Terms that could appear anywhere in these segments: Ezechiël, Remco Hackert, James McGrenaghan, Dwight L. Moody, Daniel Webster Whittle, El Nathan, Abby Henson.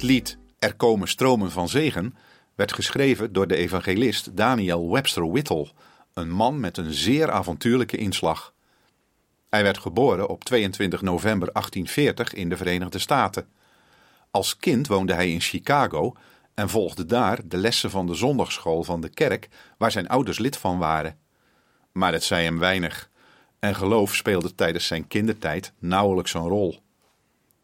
Het lied Er komen stromen van zegen werd geschreven door de evangelist Daniel Webster Whittle, een man met een zeer avontuurlijke inslag. Hij werd geboren op 22 november 1840 in de Verenigde Staten. Als kind woonde hij in Chicago en volgde daar de lessen van de zondagschool van de kerk waar zijn ouders lid van waren. Maar het zei hem weinig en geloof speelde tijdens zijn kindertijd nauwelijks een rol.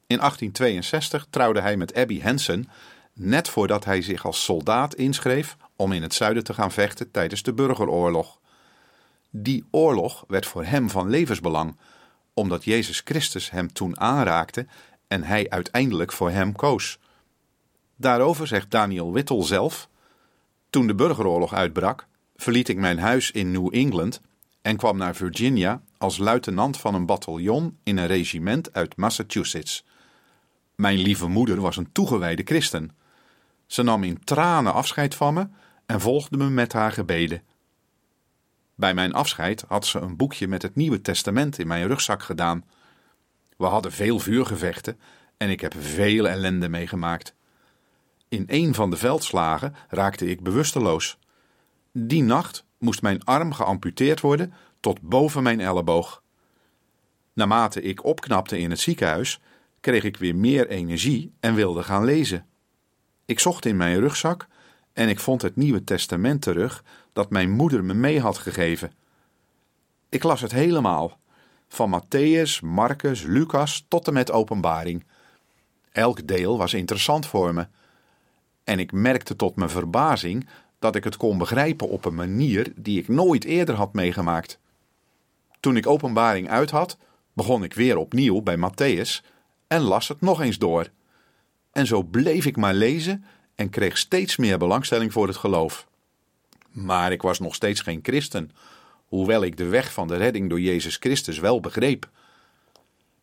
In 1862 trouwde hij met Abby Henson, net voordat hij zich als soldaat inschreef om in het zuiden te gaan vechten tijdens de burgeroorlog. Die oorlog werd voor hem van levensbelang, omdat Jezus Christus hem toen aanraakte en hij uiteindelijk voor hem koos. Daarover zegt Daniel Whittle zelf: toen de burgeroorlog uitbrak, verliet ik mijn huis in New England en kwam naar Virginia als luitenant van een bataljon in een regiment uit Massachusetts. Mijn lieve moeder was een toegewijde christen. Ze nam in tranen afscheid van me en volgde me met haar gebeden. Bij mijn afscheid had ze een boekje met het Nieuwe Testament in mijn rugzak gedaan. We hadden veel vuurgevechten en ik heb veel ellende meegemaakt. In een van de veldslagen raakte ik bewusteloos. Die nacht moest mijn arm geamputeerd worden tot boven mijn elleboog. Naarmate ik opknapte in het ziekenhuis, kreeg ik weer meer energie en wilde gaan lezen. Ik zocht in mijn rugzak en ik vond het Nieuwe Testament terug dat mijn moeder me mee had gegeven. Ik las het helemaal, van Mattheüs, Marcus, Lucas tot en met Openbaring. Elk deel was interessant voor me. En ik merkte tot mijn verbazing dat ik het kon begrijpen op een manier die ik nooit eerder had meegemaakt. Toen ik Openbaring uit had, begon ik weer opnieuw bij Mattheüs en las het nog eens door. En zo bleef ik maar lezen en kreeg steeds meer belangstelling voor het geloof. Maar ik was nog steeds geen christen, hoewel ik de weg van de redding door Jezus Christus wel begreep.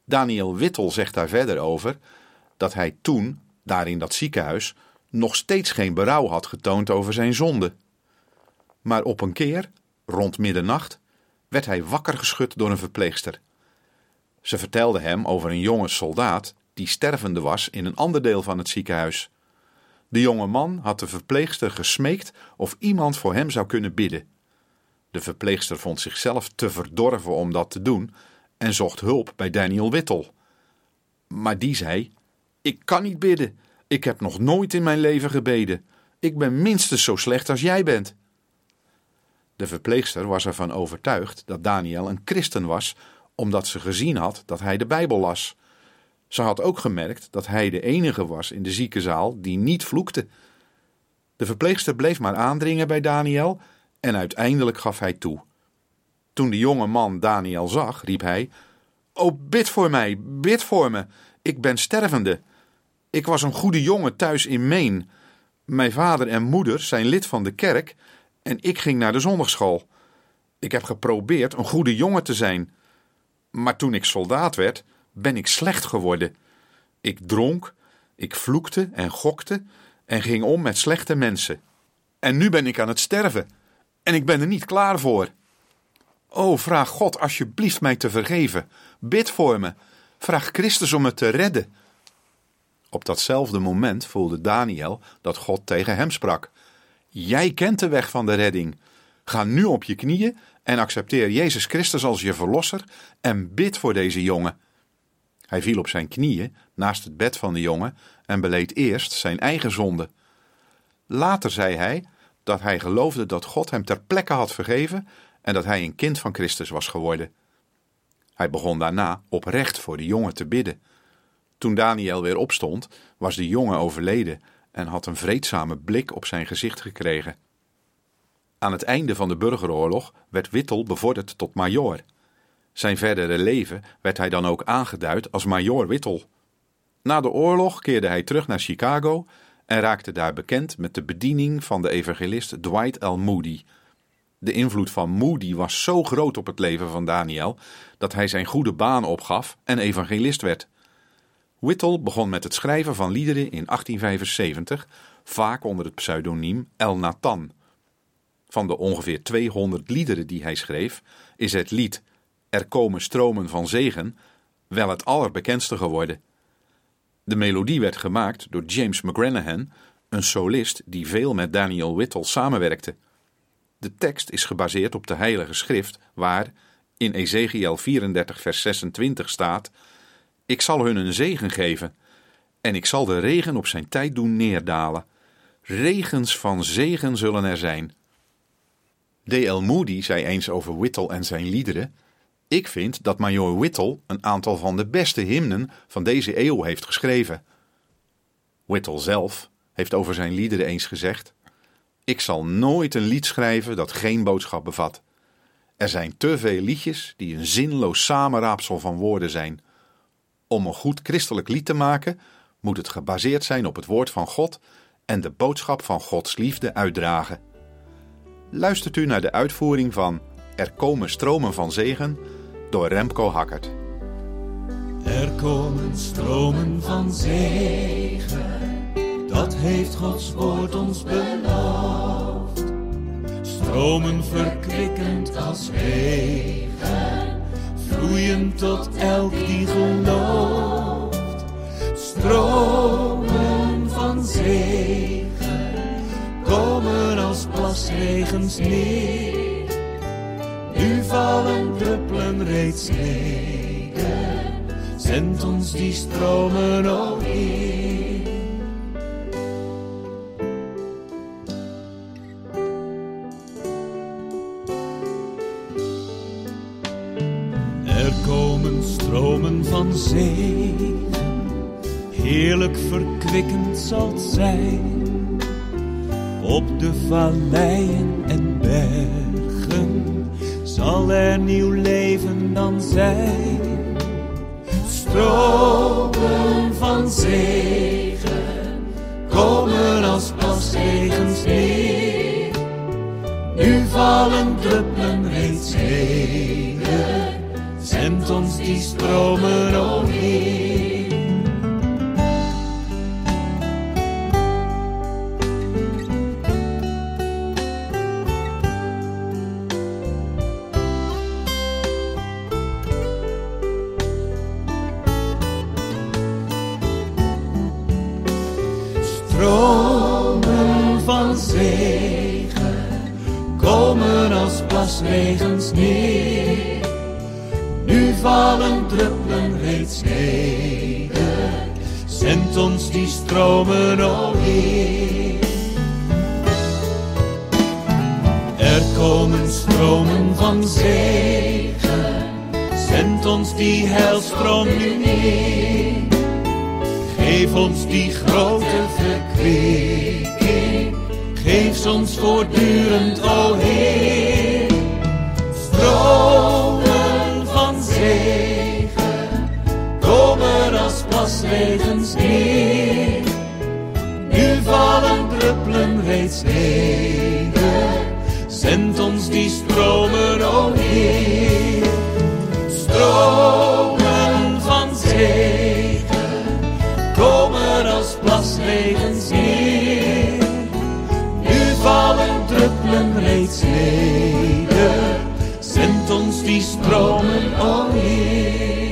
Daniel Whittle zegt daar verder over dat hij toen, daar in dat ziekenhuis, nog steeds geen berouw had getoond over zijn zonde. Maar op een keer, rond middernacht, werd hij wakker geschud door een verpleegster. Ze vertelde hem over een jonge soldaat die stervende was in een ander deel van het ziekenhuis. De jonge man had de verpleegster gesmeekt of iemand voor hem zou kunnen bidden. De verpleegster vond zichzelf te verdorven om dat te doen en zocht hulp bij Daniel Whittle. Maar die zei: ik kan niet bidden. Ik heb nog nooit in mijn leven gebeden. Ik ben minstens zo slecht als jij bent. De verpleegster was ervan overtuigd dat Daniel een christen was, omdat ze gezien had dat hij de Bijbel las. Ze had ook gemerkt dat hij de enige was in de ziekenzaal die niet vloekte. De verpleegster bleef maar aandringen bij Daniel en uiteindelijk gaf hij toe. Toen de jonge man Daniel zag, riep hij: "O, bid voor mij, bid voor me. Ik ben stervende. Ik was een goede jongen thuis in Maine. Mijn vader en moeder zijn lid van de kerk en ik ging naar de zondagschool. Ik heb geprobeerd een goede jongen te zijn. Maar toen ik soldaat werd, ben ik slecht geworden. Ik dronk, ik vloekte en gokte en ging om met slechte mensen. En nu ben ik aan het sterven en ik ben er niet klaar voor. O, vraag God alsjeblieft mij te vergeven. Bid voor me. Vraag Christus om me te redden." Op datzelfde moment voelde Daniel dat God tegen hem sprak: "Jij kent de weg van de redding. Ga nu op je knieën en accepteer Jezus Christus als je verlosser en bid voor deze jongen." Hij viel op zijn knieën naast het bed van de jongen en beleed eerst zijn eigen zonde. Later zei hij dat hij geloofde dat God hem ter plekke had vergeven en dat hij een kind van Christus was geworden. Hij begon daarna oprecht voor de jongen te bidden. Toen Daniel weer opstond, was de jongen overleden en had een vreedzame blik op zijn gezicht gekregen. Aan het einde van de burgeroorlog werd Whittle bevorderd tot majoor. Zijn verdere leven werd hij dan ook aangeduid als majoor Whittle. Na de oorlog keerde hij terug naar Chicago en raakte daar bekend met de bediening van de evangelist Dwight L. Moody. De invloed van Moody was zo groot op het leven van Daniel dat hij zijn goede baan opgaf en evangelist werd. Whittle begon met het schrijven van liederen in 1875, vaak onder het pseudoniem El Nathan. Van de ongeveer 200 liederen die hij schreef, is het lied Er komen stromen van zegen wel het allerbekendste geworden. De melodie werd gemaakt door James McGrenaghan, een solist die veel met Daniel Whittle samenwerkte. De tekst is gebaseerd op de Heilige Schrift waar in Ezechiël 34 vers 26 staat: Ik zal hun een zegen geven en ik zal de regen op zijn tijd doen neerdalen. Regens van zegen zullen er zijn. D.L. Moody zei eens over Whittle en zijn liederen: Ik vind dat majoor Whittle een aantal van de beste hymnen van deze eeuw heeft geschreven. Whittle zelf heeft over zijn liederen eens gezegd: Ik zal nooit een lied schrijven dat geen boodschap bevat. Er zijn te veel liedjes die een zinloos samenraapsel van woorden zijn. Om een goed christelijk lied te maken, moet het gebaseerd zijn op het woord van God en de boodschap van Gods liefde uitdragen. Luistert u naar de uitvoering van Er komen stromen van zegen door Remco Hackert. Er komen stromen van zegen, dat heeft Gods woord ons beloofd. Stromen verkwikkend als regen, vloeien tot elk die gelooft. Stromen van zegen, komen als plasregens neer. Nu vallen druppelen reeds neder, zend ons die stromen o Heer. Er komen stromen van zegen, heerlijk verkwikkend zal het zijn. Op de valleien en bergen zal er nieuw leven dan zijn. Stromen van zegen komen als plasregens neer. Nu vallen druppelen reeds neder, zend ons die stromen o Heer. Stromen van zegen komen als plasregens neer. Nu vallen druppelen reeds neder, zend ons die stromen o Heer. Er komen stromen van zegen, zend ons die heilstroom nu neer. Geef ons die grote verkwikking, geef ons voortdurend o Heer. Stromen van zegen komen als plasregens neer. Nu vallen druppelen reeds neder, zend ons die stromen o Heer. Stromen van zegen komen als plasregens neer. Nu vallen druppelen reeds neder, zend ons die stromen o Heer.